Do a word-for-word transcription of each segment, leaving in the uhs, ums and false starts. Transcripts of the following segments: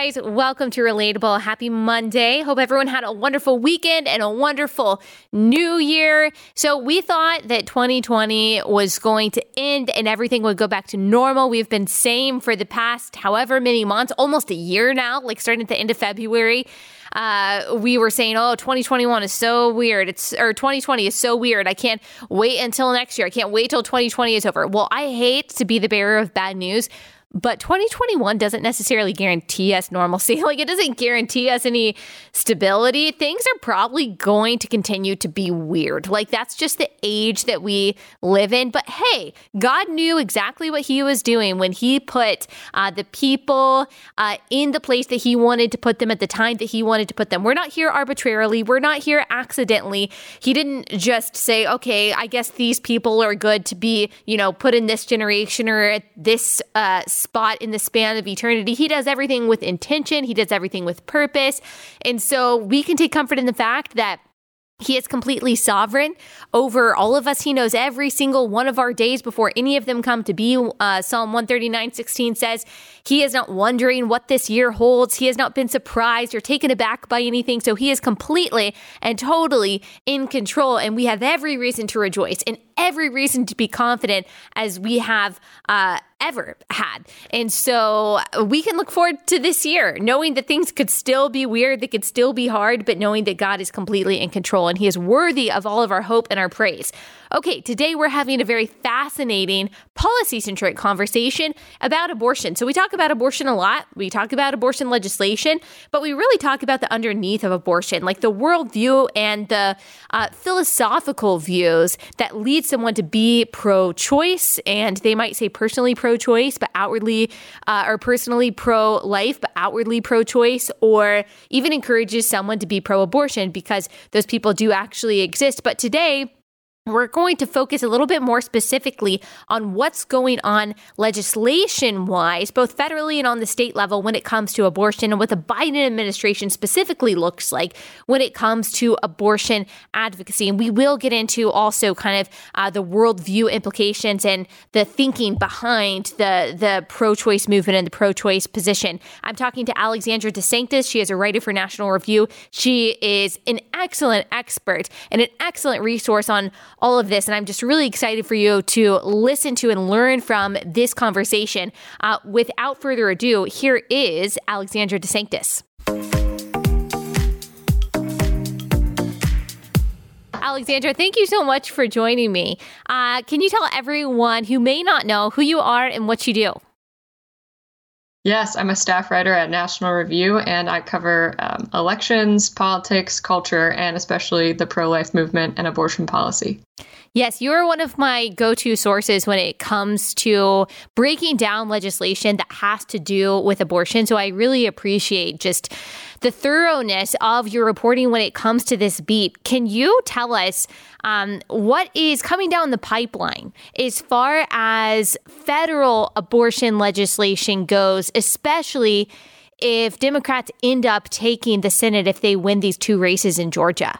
guys. Welcome to Relatable. Happy Monday. Hope everyone had a wonderful weekend and a wonderful new year. So we thought that twenty twenty was going to end and everything would go back to normal. We've been saying for the past however many months, almost a year now, like starting at the end of February, Uh, we were saying, oh, twenty twenty-one is so weird. It's or twenty twenty is so weird. I can't wait until next year. I can't wait till twenty twenty is over. Well, I hate to be the bearer of bad news, but twenty twenty-one doesn't necessarily guarantee us normalcy. Like, it doesn't guarantee us any stability. Things are probably going to continue to be weird. Like, that's just the age that we live in. But hey, God knew exactly what he was doing when he put uh, the people uh, in the place that he wanted to put them at the time that he wanted to put them. We're not here arbitrarily. We're not here accidentally. He didn't just say, okay, I guess these people are good to be, you know, put in this generation or at this uh spot in the span of eternity. He does everything with intention. He does everything with purpose. And so we can take comfort in the fact that he is completely sovereign over all of us. He knows every single one of our days before any of them come to be. Uh, Psalm one thirty-nine sixteen says, he is not wondering what this year holds. He has not been surprised or taken aback by anything. So he is completely and totally in control. And we have every reason to rejoice and every reason to be confident as we have uh, ever had. And so we can look forward to this year, knowing that things could still be weird, they could still be hard, but knowing that God is completely in control and he is worthy of all of our hope and our praise. Okay, today we're having a very fascinating policy-centric conversation about abortion. So we talk about abortion a lot. We talk about abortion legislation, but we really talk about the underneath of abortion, like the worldview and the uh, philosophical views that lead someone to be pro-choice. And they might say personally pro-choice, but outwardly uh, or personally pro-life, but outwardly pro-choice, or even encourages someone to be pro-abortion, because those people do actually exist. But today, we're going to focus a little bit more specifically on what's going on legislation-wise, both federally and on the state level when it comes to abortion, and what the Biden administration specifically looks like when it comes to abortion advocacy. And we will get into also kind of uh, the worldview implications and the thinking behind the, the pro-choice movement and the pro-choice position. I'm talking to Alexandra DeSanctis. She is a writer for National Review. She is an excellent expert and an excellent resource on all of this. And I'm just really excited for you to listen to and learn from this conversation. Uh, without further ado, here is Alexandra DeSanctis. Alexandra, thank you so much for joining me. Uh, can you tell everyone who may not know who you are and what you do? Yes, I'm a staff writer at National Review, and I cover um, elections, politics, culture, and especially the pro-life movement and abortion policy. Yes, you are one of my go-to sources when it comes to breaking down legislation that has to do with abortion. So I really appreciate just the thoroughness of your reporting when it comes to this beat. Can you tell us um, what is coming down the pipeline as far as federal abortion legislation goes, especially if Democrats end up taking the Senate if they win these two races in Georgia?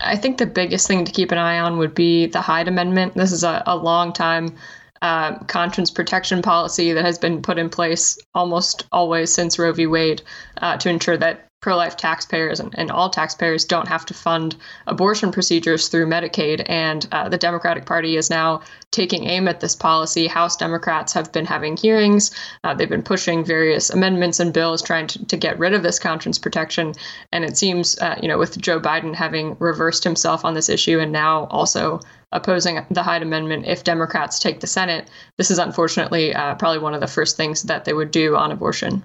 I think the biggest thing to keep an eye on would be the Hyde Amendment. This is a, a long time uh, conscience protection policy that has been put in place almost always since Roe v. Wade uh, to ensure that pro-life taxpayers and, and all taxpayers don't have to fund abortion procedures through Medicaid. And uh, the Democratic Party is now taking aim at this policy. House Democrats have been having hearings. Uh, they've been pushing various amendments and bills trying to, to get rid of this conscience protection. And it seems, uh, you know, with Joe Biden having reversed himself on this issue and now also opposing the Hyde Amendment, if Democrats take the Senate, this is unfortunately uh, probably one of the first things that they would do on abortion.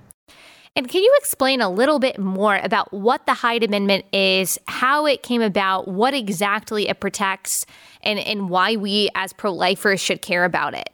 And can you explain a little bit more about what the Hyde Amendment is, how it came about, what exactly it protects, and, and why we as pro-lifers should care about it?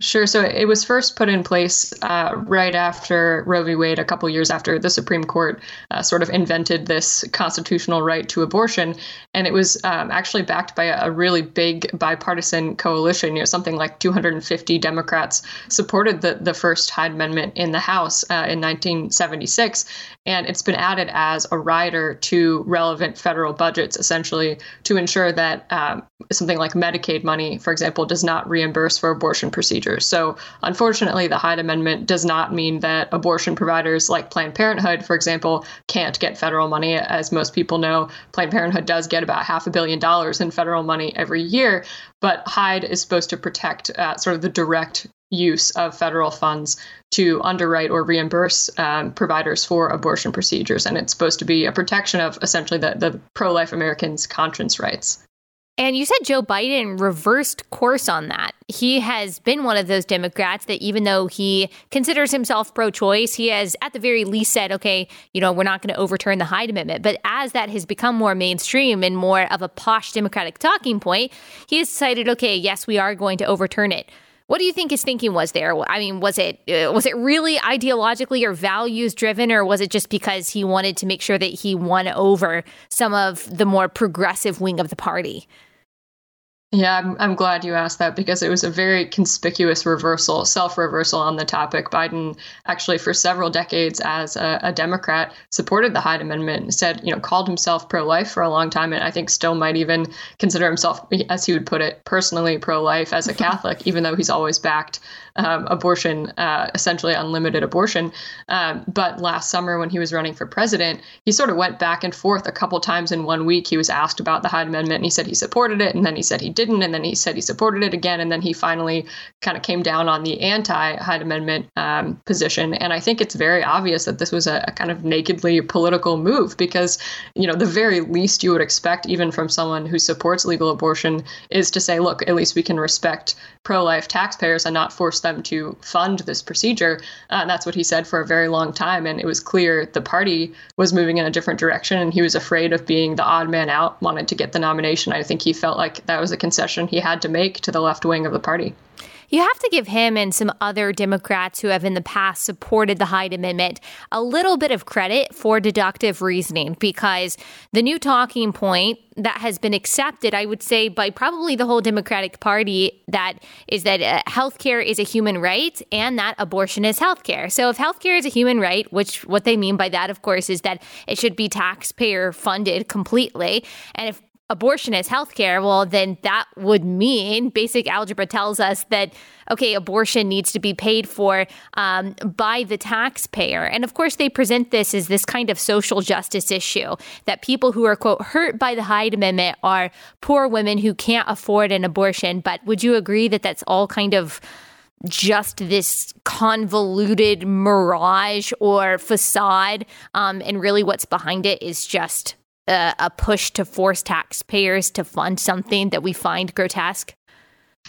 Sure. So it was first put in place uh, right after Roe v. Wade, a couple years after the Supreme Court uh, sort of invented this constitutional right to abortion. And it was um, actually backed by a, a really big bipartisan coalition. You know, something like two hundred fifty Democrats supported the, the first Hyde Amendment in the House uh, in nineteen seventy-six. And it's been added as a rider to relevant federal budgets, essentially, to ensure that um, something like Medicaid money, for example, does not reimburse for abortion procedures. procedures. So unfortunately, the Hyde Amendment does not mean that abortion providers like Planned Parenthood, for example, can't get federal money. As most people know, Planned Parenthood does get about half a billion dollars in federal money every year. But Hyde is supposed to protect uh, sort of the direct use of federal funds to underwrite or reimburse um, providers for abortion procedures. And it's supposed to be a protection of essentially the, the pro-life Americans' conscience rights. And you said Joe Biden reversed course on that. He has been one of those Democrats that even though he considers himself pro-choice, he has at the very least said, OK, you know, we're not going to overturn the Hyde Amendment. But as that has become more mainstream and more of a posh Democratic talking point, he has decided, OK, yes, we are going to overturn it. What do you think his thinking was there? I mean, was it was it really ideologically or values driven, or was it just because he wanted to make sure that he won over some of the more progressive wing of the party? Yeah, I'm, I'm glad you asked that, because it was a very conspicuous reversal, self-reversal on the topic. Biden actually for several decades as a, a Democrat supported the Hyde Amendment, said, you know, called himself pro-life for a long time. And I think still might even consider himself, as he would put it, personally pro-life as a Catholic, even though he's always backed um, abortion, uh, essentially unlimited abortion. Um, but last summer when he was running for president, he sort of went back and forth a couple times in one week. He was asked about the Hyde Amendment and he said he supported it. And then he said he didn't, and then he said he supported it again, and then he finally kind of came down on the anti-Hyde Amendment um, position. And I think it's very obvious that this was a, a kind of nakedly political move, because, you know, the very least you would expect, even from someone who supports legal abortion, is to say, look, at least we can respect pro-life taxpayers and not force them to fund this procedure. Uh, and that's what he said for a very long time. And it was clear the party was moving in a different direction, and he was afraid of being the odd man out, wanted to get the nomination. I think he felt like that was a concession he had to make to the left wing of the party. You have to give him and some other Democrats who have in the past supported the Hyde Amendment a little bit of credit for deductive reasoning, because the new talking point that has been accepted, I would say, by probably the whole Democratic Party, that is that uh, healthcare is a human right and that abortion is healthcare. So if healthcare is a human right, which what they mean by that, of course, is that it should be taxpayer funded completely. And if abortion is healthcare, well, then that would mean basic algebra tells us that, okay, abortion needs to be paid for um, by the taxpayer. And of course, they present this as this kind of social justice issue, that people who are, quote, hurt by the Hyde Amendment are poor women who can't afford an abortion. But would you agree that that's all kind of just this convoluted mirage or facade? Um, and really what's behind it is just a push to force taxpayers to fund something that we find grotesque?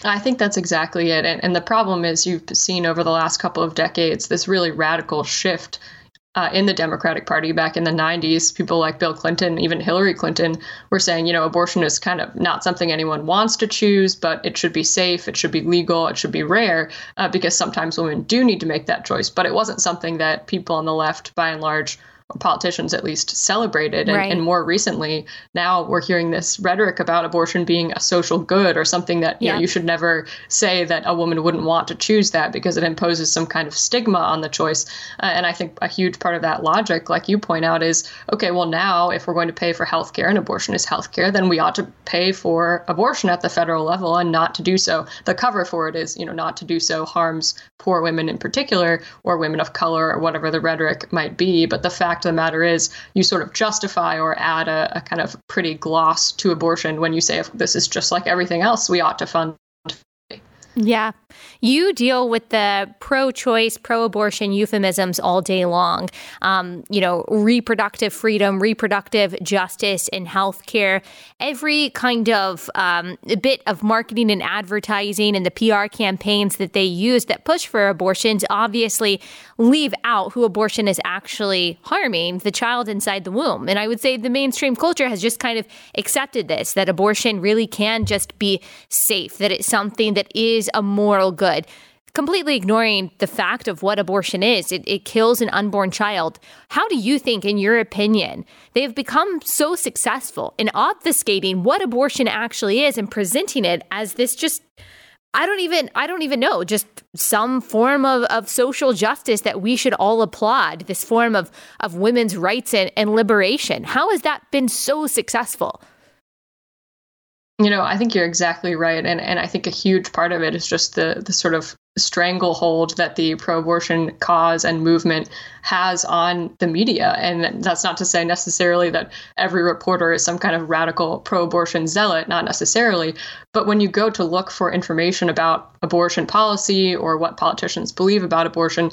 I think that's exactly it. And, and the problem is you've seen over the last couple of decades this really radical shift Uh, in the Democratic Party. Back in the nineties, people like Bill Clinton, even Hillary Clinton, were saying, you know, abortion is kind of not something anyone wants to choose, but it should be safe, it should be legal, it should be rare, uh, because sometimes women do need to make that choice. But it wasn't something that people on the left, by and large, or politicians at least, celebrated. And, right. and more recently, now we're hearing this rhetoric about abortion being a social good or something that, you yeah. know, you should never say that a woman wouldn't want to choose that because it imposes some kind of stigma on the choice. Uh, and I think a huge part of that logic, like you point out, is, okay, well, now if we're going to pay for health care and abortion is health care, then we ought to pay for abortion at the federal level, and not to do so. The cover for it is, you know, not to do so harms poor women in particular, or women of color, or whatever the rhetoric might be. But the fact of the matter is, you sort of justify or add a, a kind of pretty gloss to abortion when you say, if this is just like everything else, we ought to fund. Yeah. You deal with the pro-choice, pro-abortion euphemisms all day long. Um, you know, reproductive freedom, reproductive justice, and health care. Every kind of um, bit of marketing and advertising and the P R campaigns that they use that push for abortions obviously leave out who abortion is actually harming, the child inside the womb. And I would say the mainstream culture has just kind of accepted this, that abortion really can just be safe, that it's something that is is a moral good, completely ignoring the fact of what abortion is. It, it kills an unborn child. How do you think, in your opinion, they have become so successful in obfuscating what abortion actually is and presenting it as this just, I don't even, I don't even know, just some form of, of social justice that we should all applaud, this form of, of women's rights and, and liberation? How has that been so successful? You know, I think you're exactly right. And and I think a huge part of it is just the the sort of stranglehold that the pro-abortion cause and movement has on the media. And that's not to say necessarily that every reporter is some kind of radical pro-abortion zealot, not necessarily. But when you go to look for information about abortion policy or what politicians believe about abortion,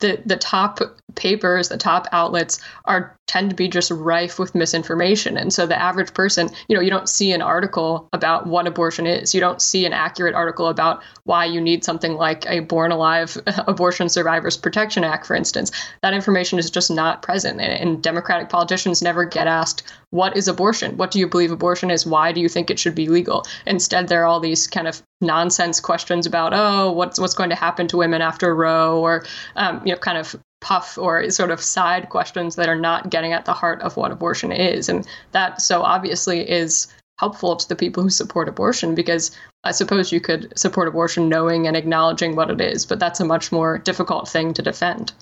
the the top papers, the top outlets are tend to be just rife with misinformation. And so the average person, you know, you don't see an article about what abortion is. You don't see an accurate article about why you need something like a Born Alive Abortion Survivors Protection Act, for instance. That information is just not present. And Democratic politicians never get asked, what is abortion? What do you believe abortion is? Why do you think it should be legal? Instead, there are all these kind of nonsense questions about, oh, what's what's going to happen to women after Roe, or, um, you know, kind of puff or sort of side questions that are not getting at the heart of what abortion is. And that so obviously is helpful to the people who support abortion, because I suppose you could support abortion knowing and acknowledging what it is, but that's a much more difficult thing to defend.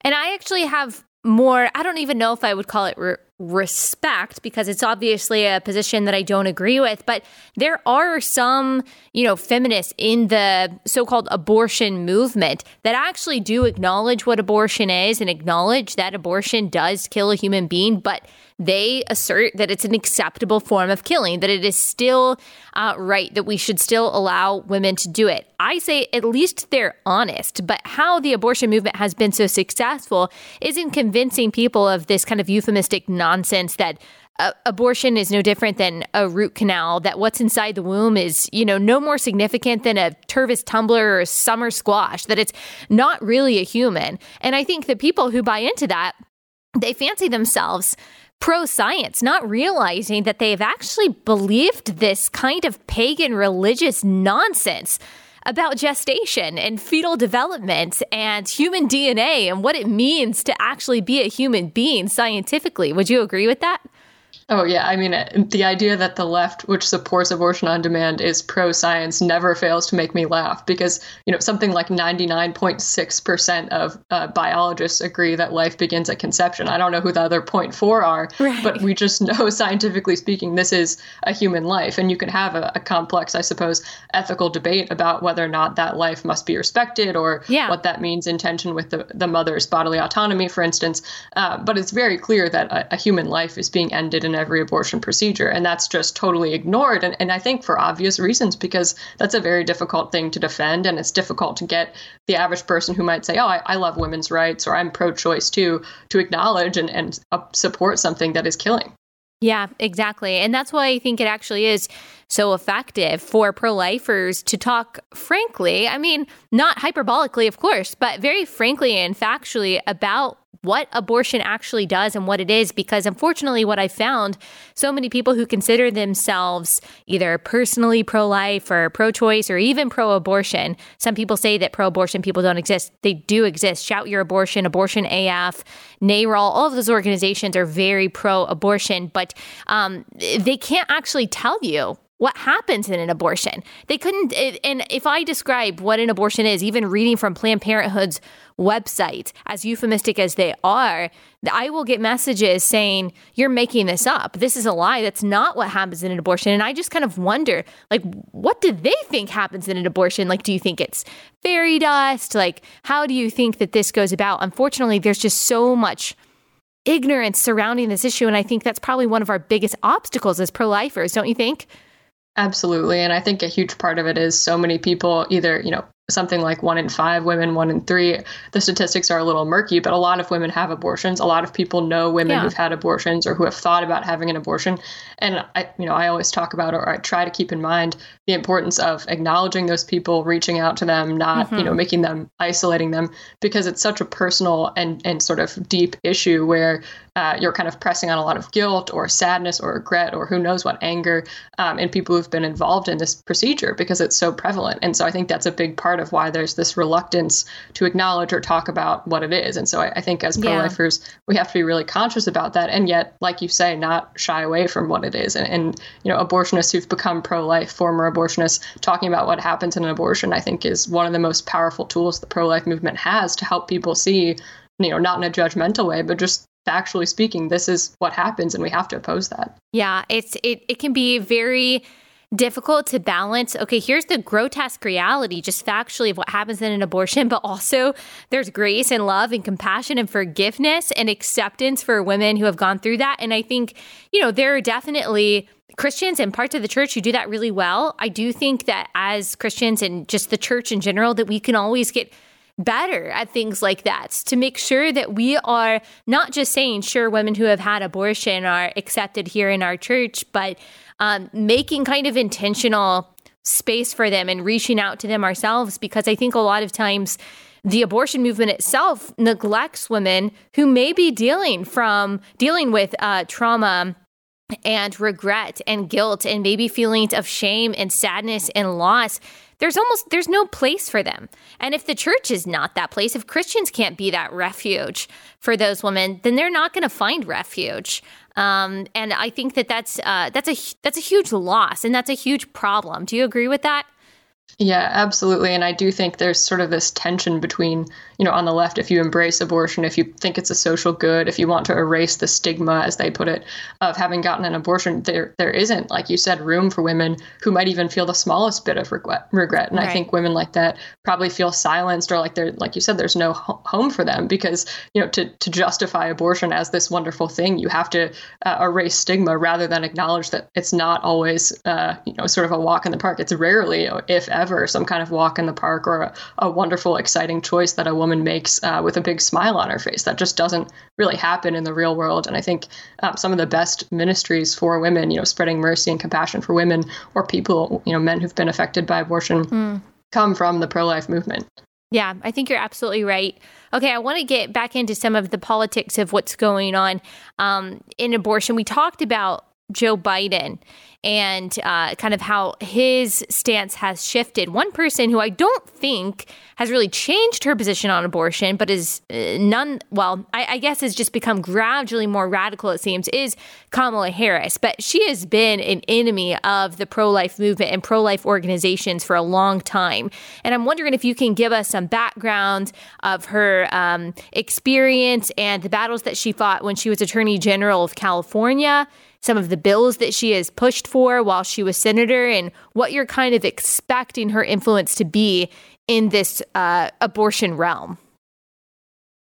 And I actually have more, I don't even know if I would call it re- respect, because it's obviously a position that I don't agree with. But there are some, you know, feminists in the so-called abortion movement that actually do acknowledge what abortion is and acknowledge that abortion does kill a human being. But they assert that it's an acceptable form of killing, that it is still uh, right, that we should still allow women to do it. I say at least they're honest. But how the abortion movement has been so successful is in convincing people of this kind of euphemistic nonsense that uh, abortion is no different than a root canal, that what's inside the womb is, you know, no more significant than a Tervis tumbler or a summer squash, that it's not really a human. And I think the people who buy into that, they fancy themselves pro-science, not realizing that they've actually believed this kind of pagan religious nonsense about gestation and fetal development and human D N A and what it means to actually be a human being scientifically. Would you agree with that? Oh, yeah. I mean, the idea that the left, which supports abortion on demand, is pro-science never fails to make me laugh, because, you know, something like ninety-nine point six percent of uh, biologists agree that life begins at conception. I don't know who the other zero point four are, right. But we just know, scientifically speaking, this is a human life. And you can have a, a complex, I suppose, ethical debate about whether or not that life must be respected, or yeah. what that means in tension with the, the mother's bodily autonomy, for instance. Uh, but it's very clear that a, a human life is being ended in every abortion procedure. And that's just totally ignored. And, and I think for obvious reasons, because that's a very difficult thing to defend. And it's difficult to get the average person who might say, oh, I, I love women's rights, or I'm pro-choice too, to acknowledge and, and support something that is killing. Yeah, exactly. And that's why I think it actually is so effective for pro-lifers to talk frankly, I mean, not hyperbolically, of course, but very frankly and factually about what abortion actually does and what it is, because unfortunately what I found, so many people who consider themselves either personally pro-life or pro-choice or even pro-abortion, some people say that pro-abortion people don't exist. They do exist. Shout Your Abortion, Abortion A F, NARAL, all of those organizations are very pro-abortion, but um, they can't actually tell you what happens in an abortion. They couldn't, and if I describe what an abortion is, even reading from Planned Parenthood's website, as euphemistic as they are, I will get messages saying, you're making this up. This is a lie. That's not what happens in an abortion. And I just kind of wonder, like, what do they think happens in an abortion? Like, do you think it's fairy dust? Like, how do you think that this goes about? Unfortunately, there's just so much ignorance surrounding this issue. And I think that's probably one of our biggest obstacles as pro-lifers, don't you think? Absolutely. And I think a huge part of it is so many people either, you know, something like one in five women, one in three. The statistics are a little murky, but a lot of women have abortions. A lot of people know women yeah. who've had abortions or who have thought about having an abortion. And, I, you know, I always talk about, or I try to keep in mind, the importance of acknowledging those people, reaching out to them, not, mm-hmm. you know, making them, isolating them, because it's such a personal and, and sort of deep issue where uh, you're kind of pressing on a lot of guilt or sadness or regret or who knows what anger um, in people who've been involved in this procedure, because it's so prevalent. And so I think that's a big part of why there's this reluctance to acknowledge or talk about what it is. And so I, I think as pro-lifers, yeah. we have to be really conscious about that. And yet, like you say, not shy away from what it is. And, and you know, abortionists who've become pro-life, former abortionists, talking about what happens in an abortion, I think is one of the most powerful tools the pro-life movement has to help people see, you know, not in a judgmental way, but just factually speaking, this is what happens and we have to oppose that. Yeah, it's it, it can be very difficult to balance, okay, here's the grotesque reality just factually of what happens in an abortion, but also there's grace and love and compassion and forgiveness and acceptance for women who have gone through that. And I think, you know, there are definitely Christians and parts of the church who do that really well. I do think that as Christians and just the church in general, that we can always get better at things like that to make sure that we are not just saying, sure, women who have had abortion are accepted here in our church, but um, making kind of intentional space for them and reaching out to them ourselves. Because I think a lot of times the abortion movement itself neglects women who may be dealing from dealing with uh, trauma and regret and guilt and maybe feelings of shame and sadness and loss. There's almost, there's no place for them. And if the church is not that place, if Christians can't be that refuge for those women, then they're not going to find refuge. Um, and I think that that's, uh, that's a, that's a huge loss and that's a huge problem. Do you agree with that? Yeah, absolutely. And I do think there's sort of this tension between, you know, on the left, if you embrace abortion, if you think it's a social good, if you want to erase the stigma, as they put it, of having gotten an abortion, there there isn't, like you said, room for women who might even feel the smallest bit of regret. regret. And right. I think women like that probably feel silenced, or like they're, like you said, there's no home for them because, you know, to, to justify abortion as this wonderful thing, you have to uh, erase stigma rather than acknowledge that it's not always, uh, you know, sort of a walk in the park. It's rarely, if ever, some kind of walk in the park or a, a wonderful, exciting choice that a woman makes uh, with a big smile on her face. That just doesn't really happen in the real world. And I think um, some of the best ministries for women, you know, spreading mercy and compassion for women or people, you know, men who've been affected by abortion mm. come from the pro-life movement. Yeah, I think you're absolutely right. Okay, I want to get back into some of the politics of what's going on um, in abortion. We talked about Joe Biden and uh, kind of how his stance has shifted. One person who I don't think has really changed her position on abortion, but is uh, none, well, I, I guess has just become gradually more radical, it seems, is Kamala Harris. But she has been an enemy of the pro-life movement and pro-life organizations for a long time. And I'm wondering if you can give us some background of her um, experience and the battles that she fought when she was Attorney General of California, some of the bills that she has pushed for while she was senator, and what you're kind of expecting her influence to be in this uh, abortion realm.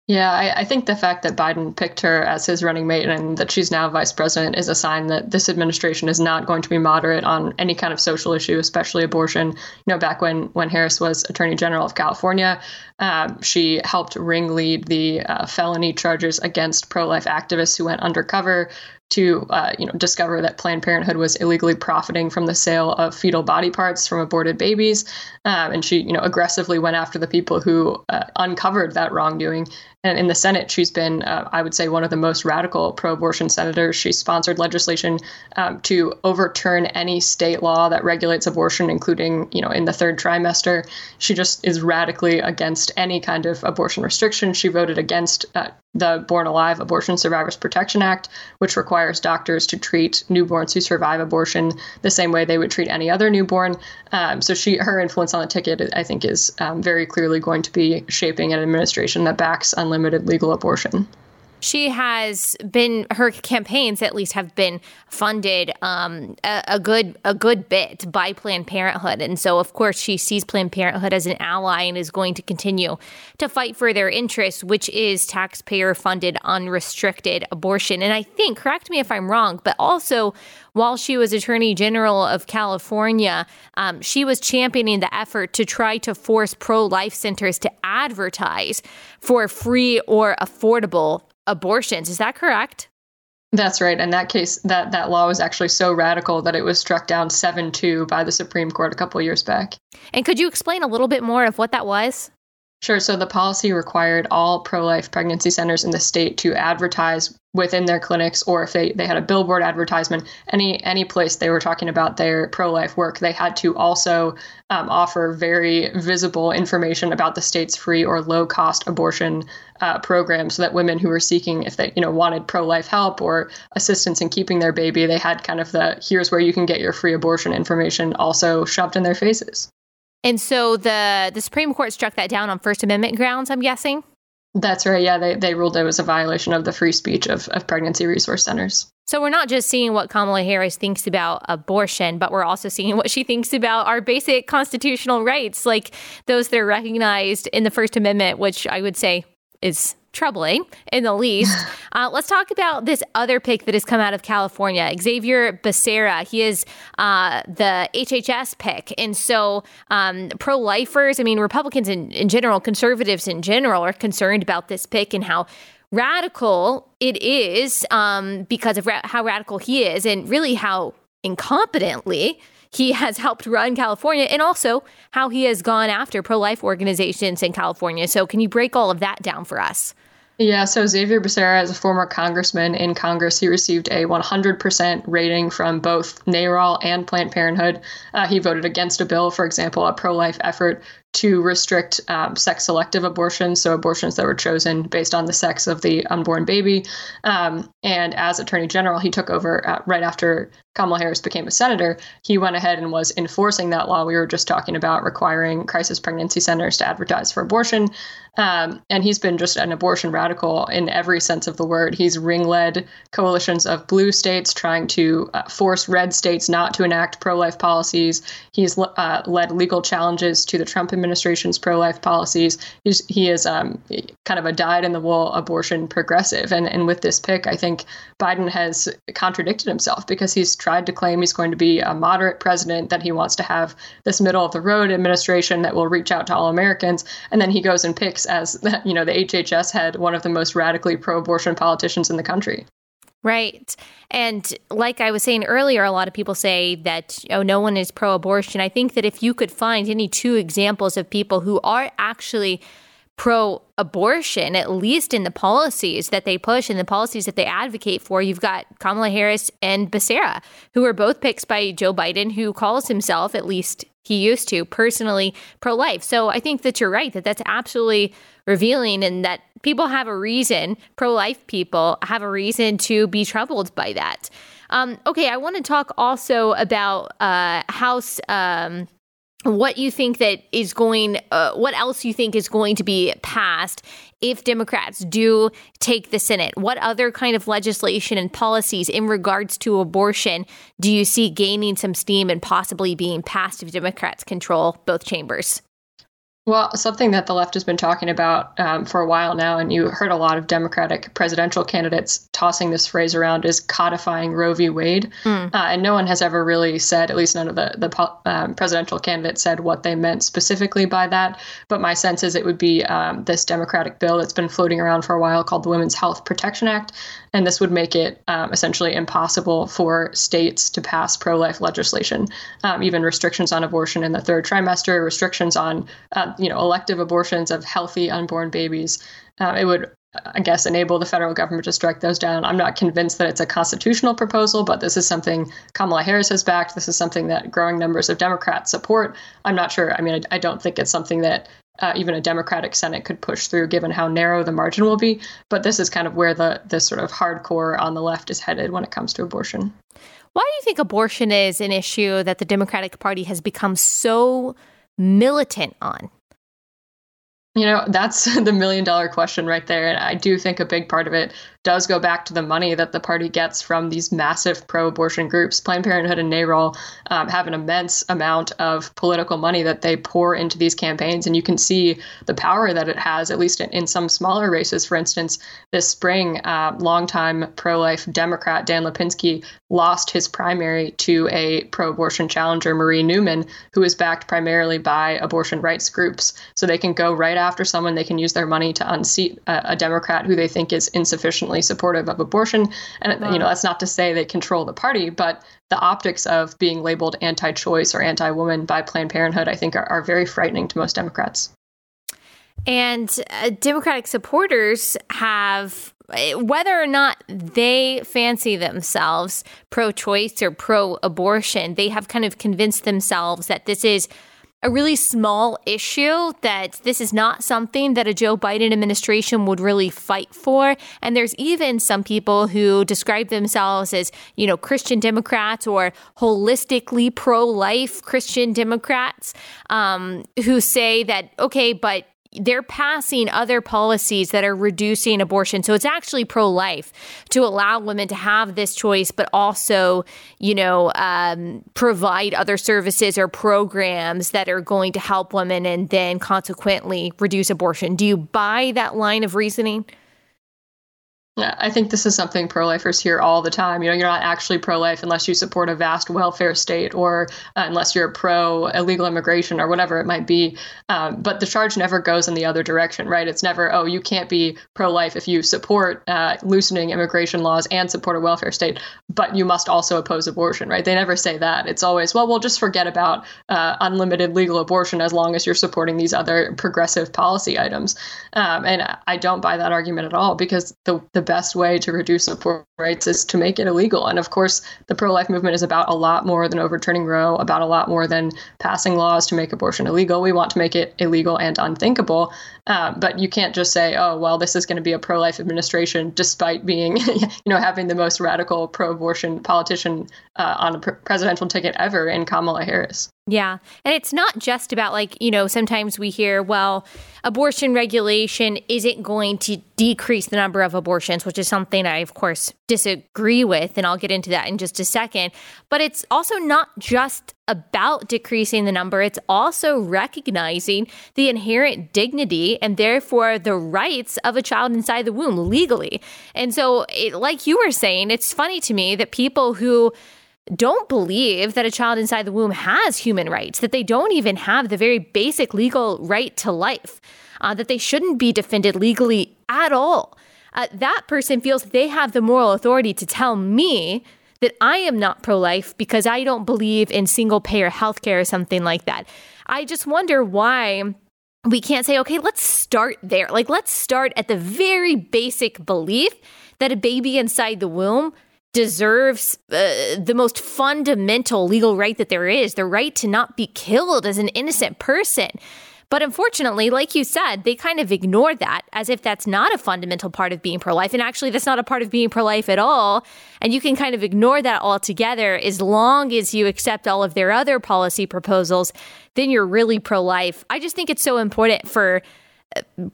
Yeah, I, I think the fact that Biden picked her as his running mate and that she's now vice president is a sign that this administration is not going to be moderate on any kind of social issue, especially abortion. You know, back when when Harris was Attorney General of California, um, she helped ringlead the uh, felony charges against pro-life activists who went undercover to uh, you know, discover that Planned Parenthood was illegally profiting from the sale of fetal body parts from aborted babies. Um, and she, you know, aggressively went after the people who uh, uncovered that wrongdoing. And in the Senate, she's been, uh, I would say, one of the most radical pro-abortion senators. She sponsored legislation um, to overturn any state law that regulates abortion, including, you know, in the third trimester. She just is radically against any kind of abortion restriction. She voted against uh, the Born Alive Abortion Survivors Protection Act, which requires doctors to treat newborns who survive abortion the same way they would treat any other newborn. Um, so she, her influence on the ticket, I think, is um, very clearly going to be shaping an administration that backs unlimited legal abortion. She has been, her campaigns at least have been funded um, a, a good a good bit by Planned Parenthood. And so, of course, she sees Planned Parenthood as an ally and is going to continue to fight for their interests, which is taxpayer-funded, unrestricted abortion. And I think, correct me if I'm wrong, but also while she was Attorney General of California, um, she was championing the effort to try to force pro-life centers to advertise for free or affordable abortions. Is that correct? That's right. In that case, that, that law was actually so radical that it was struck down seven two by the Supreme Court a couple of years back. And could you explain a little bit more of what that was? Sure. So the policy required all pro-life pregnancy centers in the state to advertise within their clinics, or if they, they had a billboard advertisement, any any place they were talking about their pro-life work, they had to also um, offer very visible information about the state's free or low-cost abortion uh, program, so that women who were seeking, if they you know wanted pro-life help or assistance in keeping their baby, they had kind of the here's where you can get your free abortion information also shoved in their faces. And so the, the Supreme Court struck that down on First Amendment grounds, I'm guessing? That's right. Yeah, they, they ruled it was a violation of the free speech of, of pregnancy resource centers. So we're not just seeing what Kamala Harris thinks about abortion, but we're also seeing what she thinks about our basic constitutional rights, like those that are recognized in the First Amendment, which I would say is troubling in the least. Uh, let's talk about this other pick that has come out of California, Xavier Becerra. He is uh, the H H S pick. And so um, pro-lifers, I mean, Republicans in, in general, conservatives in general are concerned about this pick and how radical it is um, because of ra- how radical he is and really how incompetently he has helped run California and also how he has gone after pro-life organizations in California. So can you break all of that down for us? Yeah, so Xavier Becerra is a former congressman in Congress. He received a one hundred percent rating from both NARAL and Planned Parenthood. Uh, he voted against a bill, for example, a pro-life effort to restrict um, sex-selective abortions, so abortions that were chosen based on the sex of the unborn baby. Um, and as Attorney General, he took over uh, right after Kamala Harris became a senator. He went ahead and was enforcing that law we were just talking about, requiring crisis pregnancy centers to advertise for abortion. Um, and he's been just an abortion radical in every sense of the word. He's ring-led coalitions of blue states trying to uh, force red states not to enact pro-life policies. He's uh, led legal challenges to the Trump administration's pro-life policies. He's, he is um, kind of a dyed-in-the-wool abortion progressive. And, and with this pick, I think Biden has contradicted himself because he's tried to claim he's going to be a moderate president, that he wants to have this middle-of-the-road administration that will reach out to all Americans. And then he goes and picks, as you know, the H H S head, one of the most radically pro-abortion politicians in the country. Right. And like I was saying earlier, a lot of people say that, oh, no one is pro-abortion. I think that if you could find any two examples of people who are actually pro-abortion, at least in the policies that they push and the policies that they advocate for, you've got Kamala Harris and Becerra, who are both picks by Joe Biden, who calls himself, at least he used to, personally pro-life. So I think that you're right, that that's absolutely revealing and that people have a reason, pro-life people have a reason to be troubled by that. Um, okay, I want to talk also about uh, House um what you think that is going, uh, what else you think is going to be passed if Democrats do take the Senate? What other kind of legislation and policies in regards to abortion do you see gaining some steam and possibly being passed if Democrats control both chambers? Well, something that the left has been talking about um, for a while now, and you heard a lot of Democratic presidential candidates tossing this phrase around, is codifying Roe v. Wade. Mm. Uh, and no one has ever really said, at least none of the, the um, presidential candidates said what they meant specifically by that. But my sense is it would be um, this Democratic bill that's been floating around for a while called the Women's Health Protection Act. And this would make it um, essentially impossible for states to pass pro-life legislation, um, even restrictions on abortion in the third trimester, restrictions on uh, you know, elective abortions of healthy unborn babies. Uh, it would, I guess, enable the federal government to strike those down. I'm not convinced that it's a constitutional proposal, but this is something Kamala Harris has backed. This is something that growing numbers of Democrats support. I'm not sure. I mean, I, I don't think it's something that uh, even a Democratic Senate could push through, given how narrow the margin will be. But this is kind of where the this sort of hardcore on the left is headed when it comes to abortion. Why do you think abortion is an issue that the Democratic Party has become so militant on? You know, that's the million dollar question right there. And I do think a big part of it does go back to the money that the party gets from these massive pro-abortion groups. Planned Parenthood and NARAL um, have an immense amount of political money that they pour into these campaigns. And you can see the power that it has, at least in, in some smaller races. For instance, this spring, uh, longtime pro-life Democrat Dan Lipinski lost his primary to a pro-abortion challenger, Marie Newman, who is backed primarily by abortion rights groups. So they can go right after someone, they can use their money to unseat a, a Democrat who they think is insufficiently supportive of abortion. And, you know, that's not to say they control the party, but the optics of being labeled anti-choice or anti-woman by Planned Parenthood, I think, are, are very frightening to most Democrats. And uh, Democratic supporters have, whether or not they fancy themselves pro-choice or pro-abortion, they have kind of convinced themselves that this is a really small issue, that this is not something that a Joe Biden administration would really fight for. And there's even some people who describe themselves as, you know, Christian Democrats or holistically pro-life Christian Democrats um, who say that, okay, but they're passing other policies that are reducing abortion. So it's actually pro-life to allow women to have this choice, but also, you know, um, provide other services or programs that are going to help women and then consequently reduce abortion. Do you buy that line of reasoning? I think this is something pro-lifers hear all the time. You know, you're not actually pro-life unless you support a vast welfare state, or uh, unless you're pro illegal immigration or whatever it might be. Um, but the charge never goes in the other direction, right? It's never, oh, you can't be pro-life if you support uh, loosening immigration laws and support a welfare state, but you must also oppose abortion, right? They never say that. It's always, well, we'll just forget about uh, unlimited legal abortion as long as you're supporting these other progressive policy items. Um, and I don't buy that argument at all, because the, the best way to reduce abortion rights is to make it illegal. And of course, the pro-life movement is about a lot more than overturning Roe, about a lot more than passing laws to make abortion illegal. We want to make it illegal and unthinkable. Uh, but you can't just say, oh, well, this is going to be a pro-life administration, despite being, you know, having the most radical pro-abortion politician uh, on a pre- presidential ticket ever in Kamala Harris. Yeah. And it's not just about, like, you know, sometimes we hear, well, abortion regulation isn't going to decrease the number of abortions, which is something I, of course, disagree with. And I'll get into that in just a second. But it's also not just about decreasing the number. It's also recognizing the inherent dignity and therefore the rights of a child inside the womb legally. And so, it, like you were saying, it's funny to me that people who don't believe that a child inside the womb has human rights, that they don't even have the very basic legal right to life, uh, that they shouldn't be defended legally at all. Uh, that person feels that they have the moral authority to tell me that I am not pro-life because I don't believe in single-payer healthcare or something like that. I just wonder why we can't say, okay, let's start there. Like, let's start at the very basic belief that a baby inside the womb deserves uh, the most fundamental legal right that there is, the right to not be killed as an innocent person. But unfortunately, like you said, they kind of ignore that as if that's not a fundamental part of being pro-life. And actually, that's not a part of being pro-life at all. And you can kind of ignore that altogether as long as you accept all of their other policy proposals, then you're really pro-life. I just think it's so important for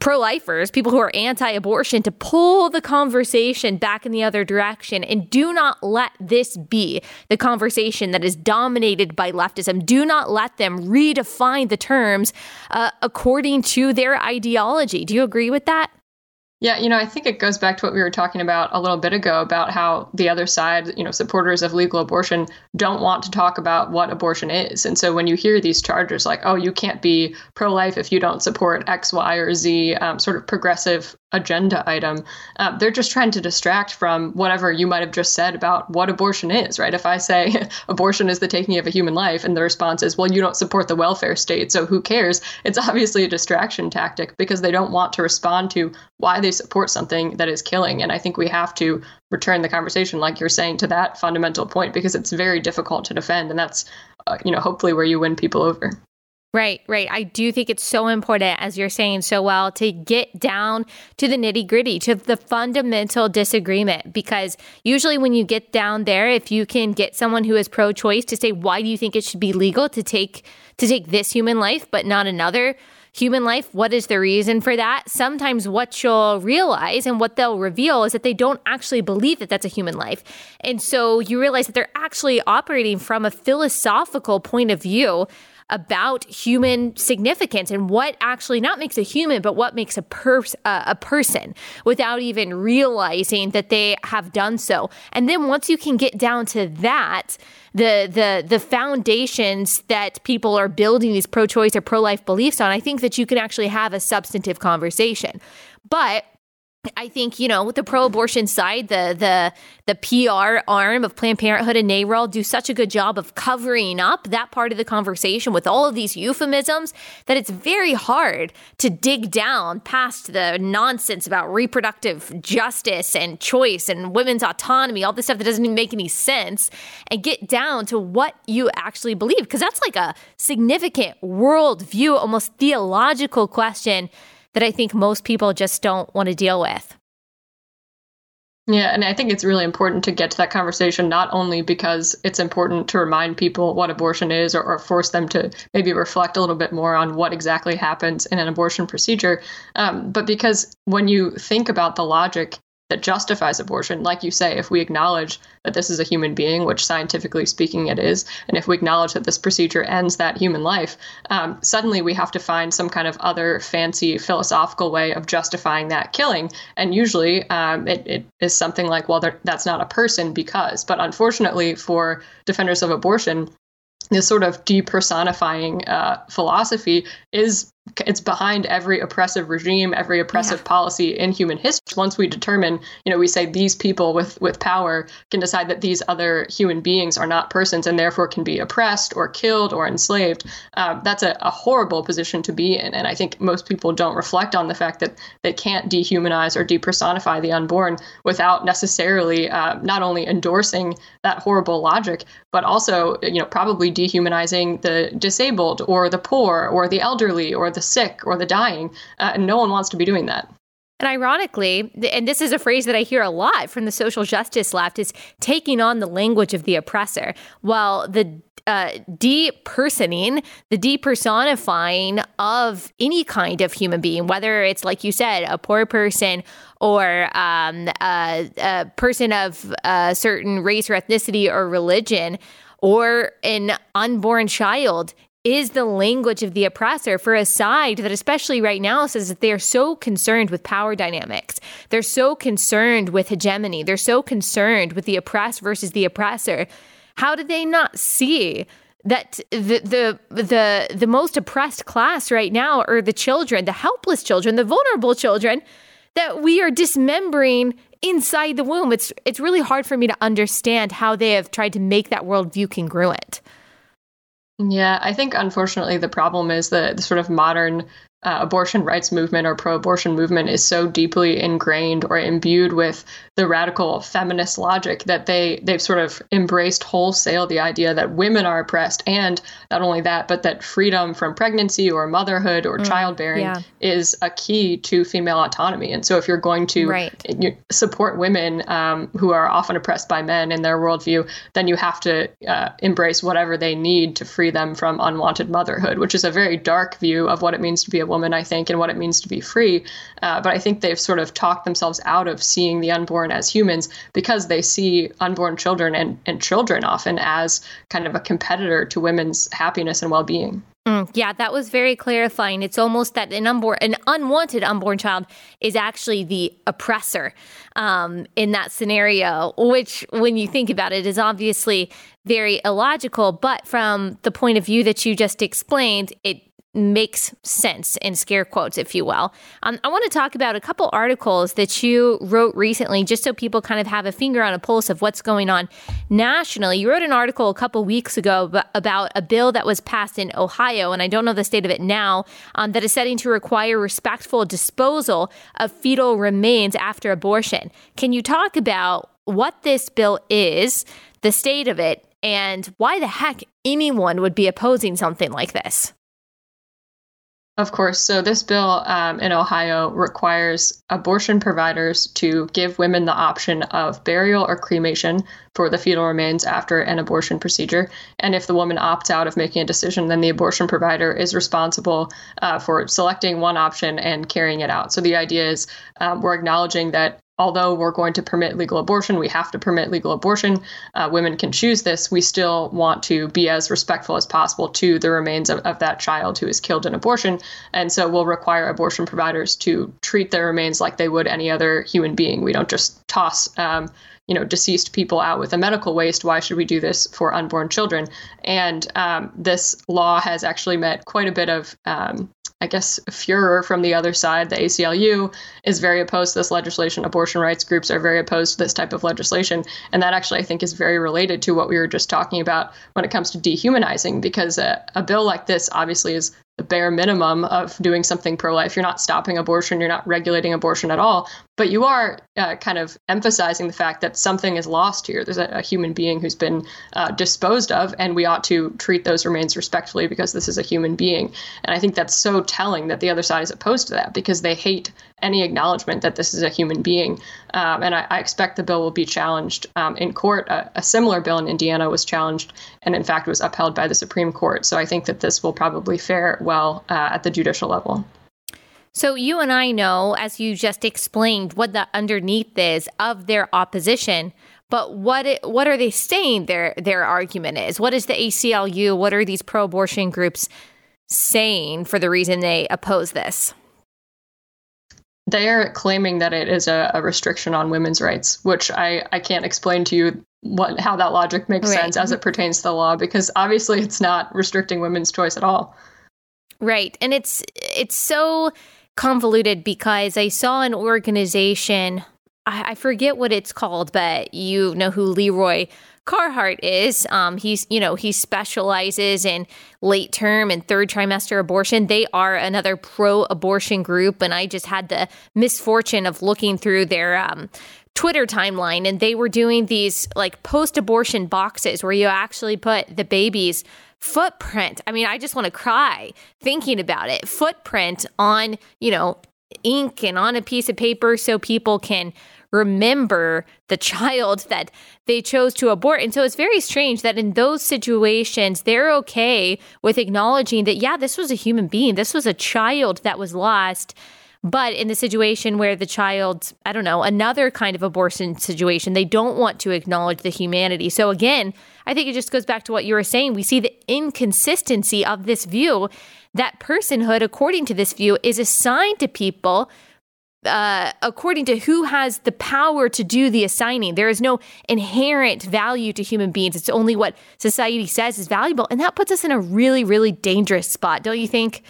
pro-lifers, people who are anti-abortion, to pull the conversation back in the other direction and do not let this be the conversation that is dominated by leftism. Do not let them redefine the terms uh, according to their ideology. Do you agree with that? Yeah, you know, I think it goes back to what we were talking about a little bit ago about how the other side, you know, supporters of legal abortion don't want to talk about what abortion is. And so when you hear these charges like, oh, you can't be pro-life if you don't support X, Y, or Z um, sort of progressive agenda item, uh, they're just trying to distract from whatever you might have just said about what abortion is, right? If I say abortion is the taking of a human life and the response is, well, you don't support the welfare state, so who cares? It's obviously a distraction tactic because they don't want to respond to why they support something that is killing. And I think we have to return the conversation, like you're saying, to that fundamental point, because it's very difficult to defend. And that's, uh, you know, hopefully where you win people over. Right, right. I do think it's so important, as you're saying so well, to get down to the nitty gritty, to the fundamental disagreement, because usually when you get down there, if you can get someone who is pro-choice to say, why do you think it should be legal to take to take this human life, but not another human life? What is the reason for that? Sometimes what you'll realize and what they'll reveal is that they don't actually believe that that's a human life. And so you realize that they're actually operating from a philosophical point of view about human significance and what actually not makes a human, but what makes a pers- uh, a person without even realizing that they have done so. And then once you can get down to that, the the the foundations that people are building these pro-choice or pro-life beliefs on, I think that you can actually have a substantive conversation. But I think, you know, with the pro-abortion side, the the the P R arm of Planned Parenthood and NARAL do such a good job of covering up that part of the conversation with all of these euphemisms that it's very hard to dig down past the nonsense about reproductive justice and choice and women's autonomy, all this stuff that doesn't even make any sense, and get down to what you actually believe, because that's like a significant worldview, almost theological question that I think most people just don't want to deal with. Yeah, and I think it's really important to get to that conversation, not only because it's important to remind people what abortion is, or, or force them to maybe reflect a little bit more on what exactly happens in an abortion procedure, um, but because when you think about the logic that justifies abortion, like you say, if we acknowledge that this is a human being, which scientifically speaking it is, and if we acknowledge that this procedure ends that human life, um, suddenly we have to find some kind of other fancy philosophical way of justifying that killing. And usually um, it, it is something like, well, that's not a person because. But unfortunately for defenders of abortion, this sort of depersonifying uh, philosophy is it's behind every oppressive regime, every oppressive yeah. policy in human history. Once we determine, you know, we say these people with with power can decide that these other human beings are not persons and therefore can be oppressed or killed or enslaved. Uh, that's a, a horrible position to be in. And I think most people don't reflect on the fact that they can't dehumanize or depersonify the unborn without necessarily uh, not only endorsing that horrible logic, but also, you know, probably dehumanizing the disabled or the poor or the elderly or the sick or the dying, uh, and no one wants to be doing that. And ironically, and this is a phrase that I hear a lot from the social justice left, is taking on the language of the oppressor, while the uh, depersoning, the depersonifying of any kind of human being, whether it's, like you said, a poor person or um, a, a person of a certain race or ethnicity or religion, or an unborn child, is the language of the oppressor for a side that, especially right now, says that they are so concerned with power dynamics. They're so concerned with hegemony. They're so concerned with the oppressed versus the oppressor. How do they not see that the the the, the most oppressed class right now are the children, the helpless children, the vulnerable children that we are dismembering inside the womb? It's, it's really hard for me to understand how they have tried to make that worldview congruent. Yeah, I think, unfortunately, the problem is that the sort of modern uh, abortion rights movement or pro-abortion movement is so deeply ingrained or imbued with the radical feminist logic that they they've sort of embraced wholesale the idea that women are oppressed. And not only that, but that freedom from pregnancy or motherhood or mm, childbearing yeah. is a key to female autonomy. And so if you're going to right. support women um, who are often oppressed by men in their worldview, then you have to uh, embrace whatever they need to free them from unwanted motherhood, which is a very dark view of what it means to be a woman, I think, and what it means to be free. Uh, but I think they've sort of talked themselves out of seeing the unborn as humans, because they see unborn children and, and children often as kind of a competitor to women's happiness and well-being. Mm, yeah, that was very clarifying. It's almost that an unborn, an unwanted unborn child is actually the oppressor um, in that scenario, which, when you think about it, is obviously very illogical. But from the point of view that you just explained, it makes sense, in scare quotes, if you will. Um, I want to talk about a couple articles that you wrote recently, just so people kind of have a finger on a pulse of what's going on nationally. You wrote an article a couple weeks ago about a bill that was passed in Ohio, and I don't know the state of it now, um, that is setting to require respectful disposal of fetal remains after abortion. Can you talk about what this bill is, the state of it, and why the heck anyone would be opposing something like this? Of course. So this bill um, in Ohio requires abortion providers to give women the option of burial or cremation for the fetal remains after an abortion procedure. And if the woman opts out of making a decision, then the abortion provider is responsible uh, for selecting one option and carrying it out. So the idea is um, we're acknowledging that although we're going to permit legal abortion, we have to permit legal abortion. Uh, women can choose this. We still want to be as respectful as possible to the remains of, of that child who is killed in abortion. And so we'll require abortion providers to treat their remains like they would any other human being. We don't just toss um, you know, deceased people out with a medical waste. Why should we do this for unborn children? And um, this law has actually met quite a bit of um, I guess, furor from the other side. The A C L U is very opposed to this legislation. Abortion rights groups are very opposed to this type of legislation. And that actually, I think, is very related to what we were just talking about when it comes to dehumanizing, because a, a bill like this obviously is the bare minimum of doing something pro-life. You're not stopping abortion. You're not regulating abortion at all. But you are uh, kind of emphasizing the fact that something is lost here. There's a, a human being who's been uh, disposed of, and we ought to treat those remains respectfully because this is a human being. And I think that's so telling that the other side is opposed to that, because they hate any acknowledgement that this is a human being. Um, and I, I expect the bill will be challenged um, in court. A, a similar bill in Indiana was challenged and, in fact, was upheld by the Supreme Court. So I think that this will probably fare well uh, at the judicial level. So you and I know, as you just explained, what the underneath is of their opposition. But what it, what are they saying their their argument is? What is the A C L U? What are these pro-abortion groups saying for the reason they oppose this? They are claiming that it is a, a restriction on women's rights, which I, I can't explain to you what how that logic makes right. sense as it pertains to the law, because obviously it's not restricting women's choice at all. Right. And it's it's so convoluted because I saw an organization, I forget what it's called, but you know who Leroy Carhartt is. Um, he's, you know, he specializes in late term and third trimester abortion. They are another pro-abortion group. And I just had the misfortune of looking through their um, Twitter timeline, and they were doing these like post-abortion boxes where you actually put the baby's footprint. I mean, I just want to cry thinking about it. Footprint on, you know, ink and on a piece of paper so people can remember the child that they chose to abort. And so it's very strange that in those situations, they're okay with acknowledging that, yeah, this was a human being. This was a child that was lost. But in the situation where the child, I don't know, another kind of abortion situation, they don't want to acknowledge the humanity. So again, I think it just goes back to what you were saying. We see the inconsistency of this view that personhood, according to this view, is assigned to people uh, according to who has the power to do the assigning. There is no inherent value to human beings. It's only what society says is valuable. And that puts us in a really, really dangerous spot, don't you think?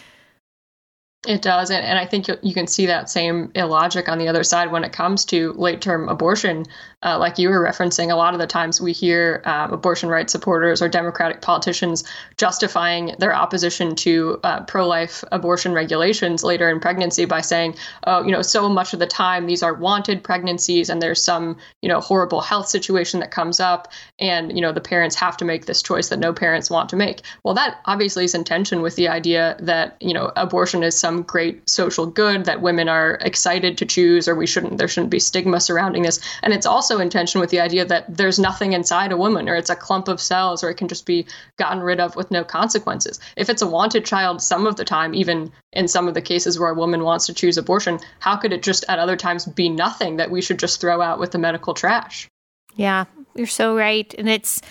It does. And, and I think you can see that same illogic on the other side when it comes to late term abortion. Uh, like you were referencing, a lot of the times we hear uh, abortion rights supporters or Democratic politicians justifying their opposition to uh, pro-life abortion regulations later in pregnancy by saying, oh, you know, so much of the time these are wanted pregnancies and there's some, you know, horrible health situation that comes up and, you know, the parents have to make this choice that no parents want to make. Well, that obviously is in tension with the idea that, you know, abortion is some great social good that women are excited to choose, or we shouldn't, there shouldn't be stigma surrounding this. And it's also in tension with the idea that there's nothing inside a woman, or it's a clump of cells, or it can just be gotten rid of with no consequences. If it's a wanted child some of the time, even in some of the cases where a woman wants to choose abortion, how could it just at other times be nothing that we should just throw out with the medical trash? Yeah, you're so right. And it's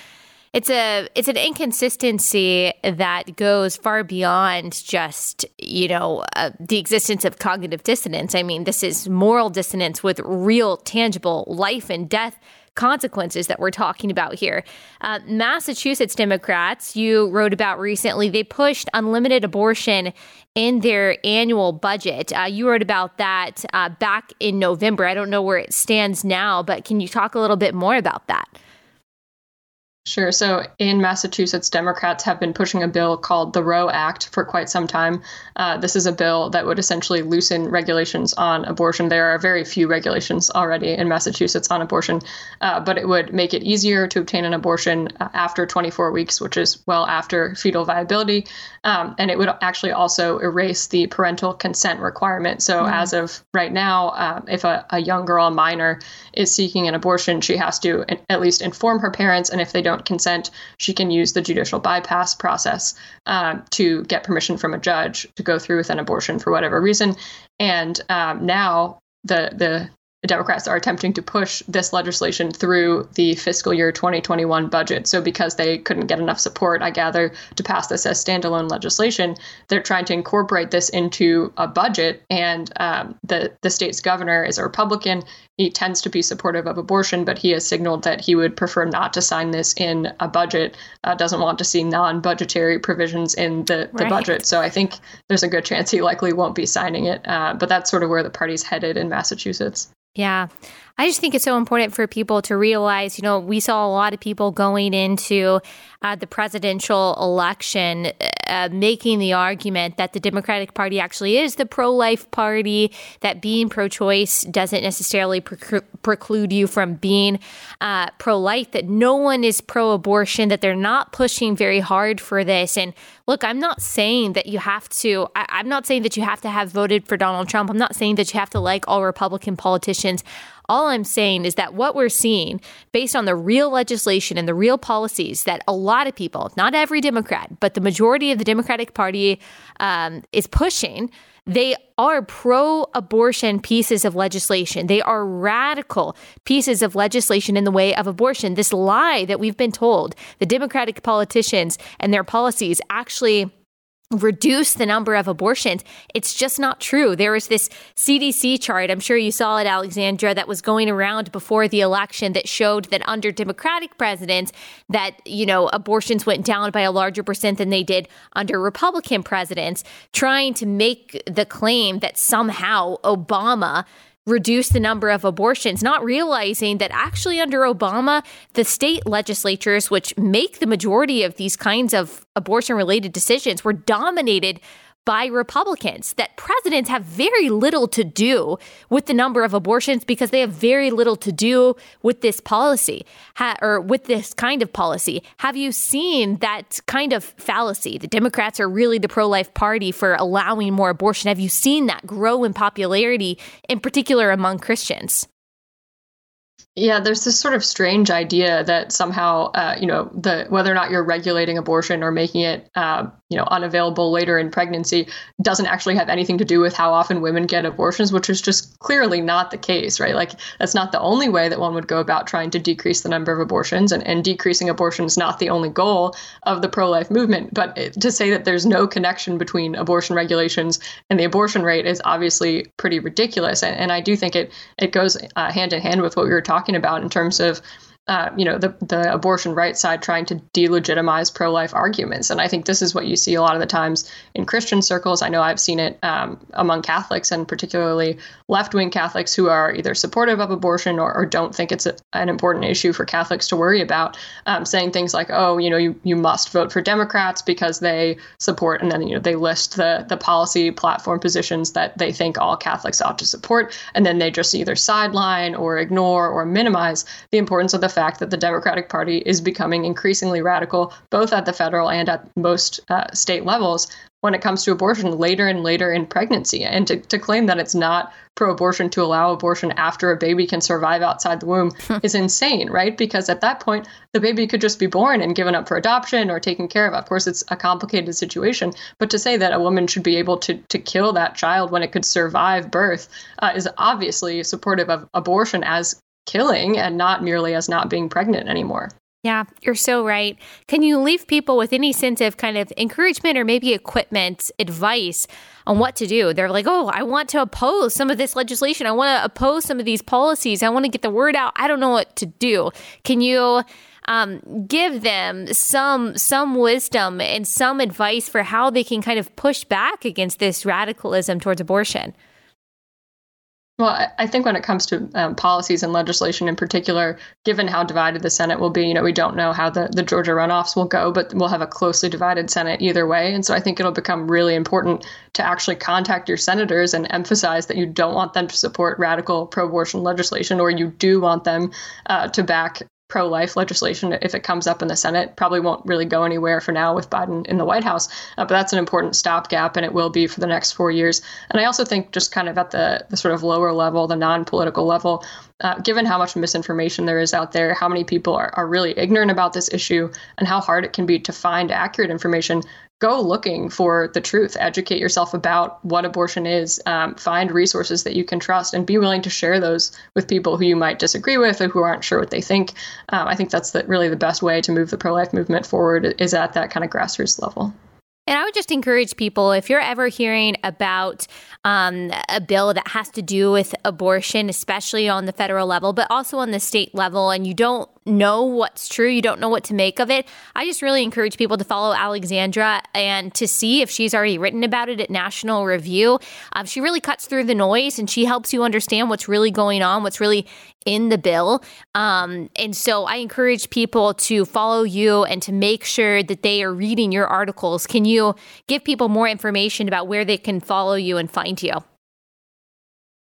It's a it's an inconsistency that goes far beyond just, you know, uh, the existence of cognitive dissonance. I mean, this is moral dissonance with real, tangible life and death consequences that we're talking about here. Uh, Massachusetts Democrats, you wrote about recently, they pushed unlimited abortion in their annual budget. Uh, you wrote about that uh, back in November. I don't know where it stands now, but can you talk a little bit more about that? Sure. So in Massachusetts, Democrats have been pushing a bill called the Roe Act for quite some time. Uh, this is a bill that would essentially loosen regulations on abortion. There are very few regulations already in Massachusetts on abortion, uh, but it would make it easier to obtain an abortion uh, after twenty-four weeks, which is well after fetal viability. Um, and it would actually also erase the parental consent requirement. So mm-hmm. as of right now, uh, if a, a young girl, a minor, is seeking an abortion, she has to at least inform her parents. And if they don't consent, she can use the judicial bypass process um, to get permission from a judge to go through with an abortion for whatever reason. And um, now the the Democrats are attempting to push this legislation through the fiscal year twenty twenty-one budget. So because they couldn't get enough support, I gather, to pass this as standalone legislation, they're trying to incorporate this into a budget. And um, the the state's governor is a Republican. He tends to be supportive of abortion, but he has signaled that he would prefer not to sign this in a budget, uh, doesn't want to see non-budgetary provisions in the, the right. budget. So I think there's a good chance he likely won't be signing it. Uh, but that's sort of where the party's headed in Massachusetts. Yeah, I just think it's so important for people to realize, you know, we saw a lot of people going into uh, the presidential election uh, making the argument that the Democratic Party actually is the pro-life party, that being pro-choice doesn't necessarily preclude preclude you from being uh, pro-life, that no one is pro-abortion, that they're not pushing very hard for this. And look, I'm not saying that you have to, I, I'm not saying that you have to have voted for Donald Trump. I'm not saying that you have to like all Republican politicians. All I'm saying is that what we're seeing based on the real legislation and the real policies that a lot of people, not every Democrat, but the majority of the Democratic Party um, is pushing, they are pro-abortion pieces of legislation. They are radical pieces of legislation in the way of abortion. This lie that we've been told, the Democratic politicians and their policies actually reduce the number of abortions. It's just not true. There was this C D C chart, I'm sure you saw it, Alexandra, that was going around before the election that showed that under Democratic presidents that, you know, abortions went down by a larger percent than they did under Republican presidents, trying to make the claim that somehow Obama reduce the number of abortions, not realizing that actually under Obama, the state legislatures, which make the majority of these kinds of abortion-related decisions, were dominated by Republicans, that presidents have very little to do with the number of abortions because they have very little to do with this policy ha- or with this kind of policy. Have you seen that kind of fallacy? The Democrats are really the pro-life party for allowing more abortion. Have you seen that grow in popularity, in particular among Christians? Yeah, there's this sort of strange idea that somehow, uh, you know, the whether or not you're regulating abortion or making it, uh, you know, unavailable later in pregnancy doesn't actually have anything to do with how often women get abortions, which is just clearly not the case, right? Like, that's not the only way that one would go about trying to decrease the number of abortions, and, and decreasing abortion is not the only goal of the pro-life movement. But to say that there's no connection between abortion regulations and the abortion rate is obviously pretty ridiculous. And, and I do think it, it goes uh, hand in hand with what we were talking about in terms of, uh, you know, the, the abortion right side trying to delegitimize pro-life arguments. And I think this is what you see a lot of the times in Christian circles. I know I've seen it um, among Catholics, and particularly left-wing Catholics who are either supportive of abortion or, or don't think it's a, an important issue for Catholics to worry about, um, saying things like, oh, you know, you, you must vote for Democrats because they support, and then, you know, they list the, the policy platform positions that they think all Catholics ought to support. And then they just either sideline or ignore or minimize the importance of the fact that the Democratic Party is becoming increasingly radical, both at the federal and at most uh, state levels, when it comes to abortion later and later in pregnancy. And to, to claim that it's not pro-abortion to allow abortion after a baby can survive outside the womb is insane, right? Because at that point, the baby could just be born and given up for adoption or taken care of. Of course, it's a complicated situation, but to say that a woman should be able to, to kill that child when it could survive birth uh, is obviously supportive of abortion as killing and not merely as not being pregnant anymore. Yeah, you're so right. Can you leave people with any sense of kind of encouragement or maybe equipment, advice on what to do? They're like, oh, I want to oppose some of this legislation. I want to oppose some of these policies. I want to get the word out. I don't know what to do. Can you um, give them some some wisdom and some advice for how they can kind of push back against this radicalism towards abortion? Well, I think when it comes to um, policies and legislation in particular, given how divided the Senate will be, you know, we don't know how the, the Georgia runoffs will go, but we'll have a closely divided Senate either way. And so I think it'll become really important to actually contact your senators and emphasize that you don't want them to support radical pro-abortion legislation, or you do want them uh, to back pro-life legislation if it comes up in the Senate. Probably won't really go anywhere for now with Biden in the White House, uh, but that's an important stopgap, and it will be for the next four years. And I also think just kind of at the, the sort of lower level, the non-political level, Uh, given how much misinformation there is out there, how many people are, are really ignorant about this issue, and how hard it can be to find accurate information, go looking for the truth. Educate yourself about what abortion is. Um, find resources that you can trust, and be willing to share those with people who you might disagree with or who aren't sure what they think. Um, I think that's the, really the best way to move the pro-life movement forward, is at that kind of grassroots level. And I would just encourage people, if you're ever hearing about um, a bill that has to do with abortion, especially on the federal level, but also on the state level, and you don't know what's true. You don't know what to make of it. I just really encourage people to follow Alexandra and to see if she's already written about it at National Review. Um, she really cuts through the noise and she helps you understand what's really going on, what's really in the bill. Um, and so I encourage people to follow you and to make sure that they are reading your articles. Can you give people more information about where they can follow you and find you?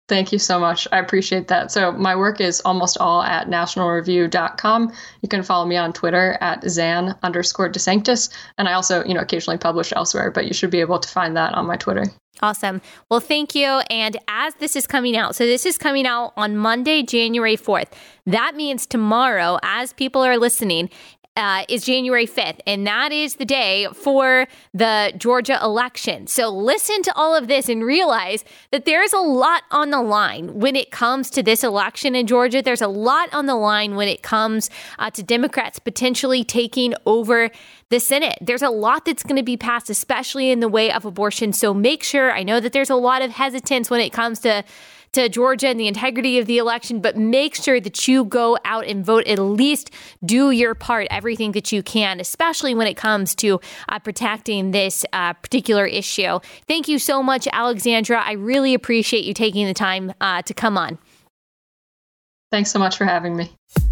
Thank you so much. I appreciate that. So my work is almost all at national review dot com. You can follow me on Twitter at Zan underscore DeSanctis. And I also, you know, occasionally publish elsewhere, but you should be able to find that on my Twitter. Awesome. Well, thank you. And as this is coming out, so this is coming out on Monday, January fourth. That means tomorrow, as people are listening, Uh, is January fifth, and that is the day for the Georgia election. So listen to all of this and realize that there's a lot on the line when it comes to this election in Georgia. There's a lot on the line when it comes uh, to Democrats potentially taking over the Senate. There's a lot that's going to be passed, especially in the way of abortion. So make sure, I know that there's a lot of hesitance when it comes to to Georgia and the integrity of the election, but make sure that you go out and vote. At least do your part, everything that you can, especially when it comes to uh, protecting this uh, particular issue. Thank you so much, Alexandra. I really appreciate you taking the time uh, to come on. Thanks so much for having me.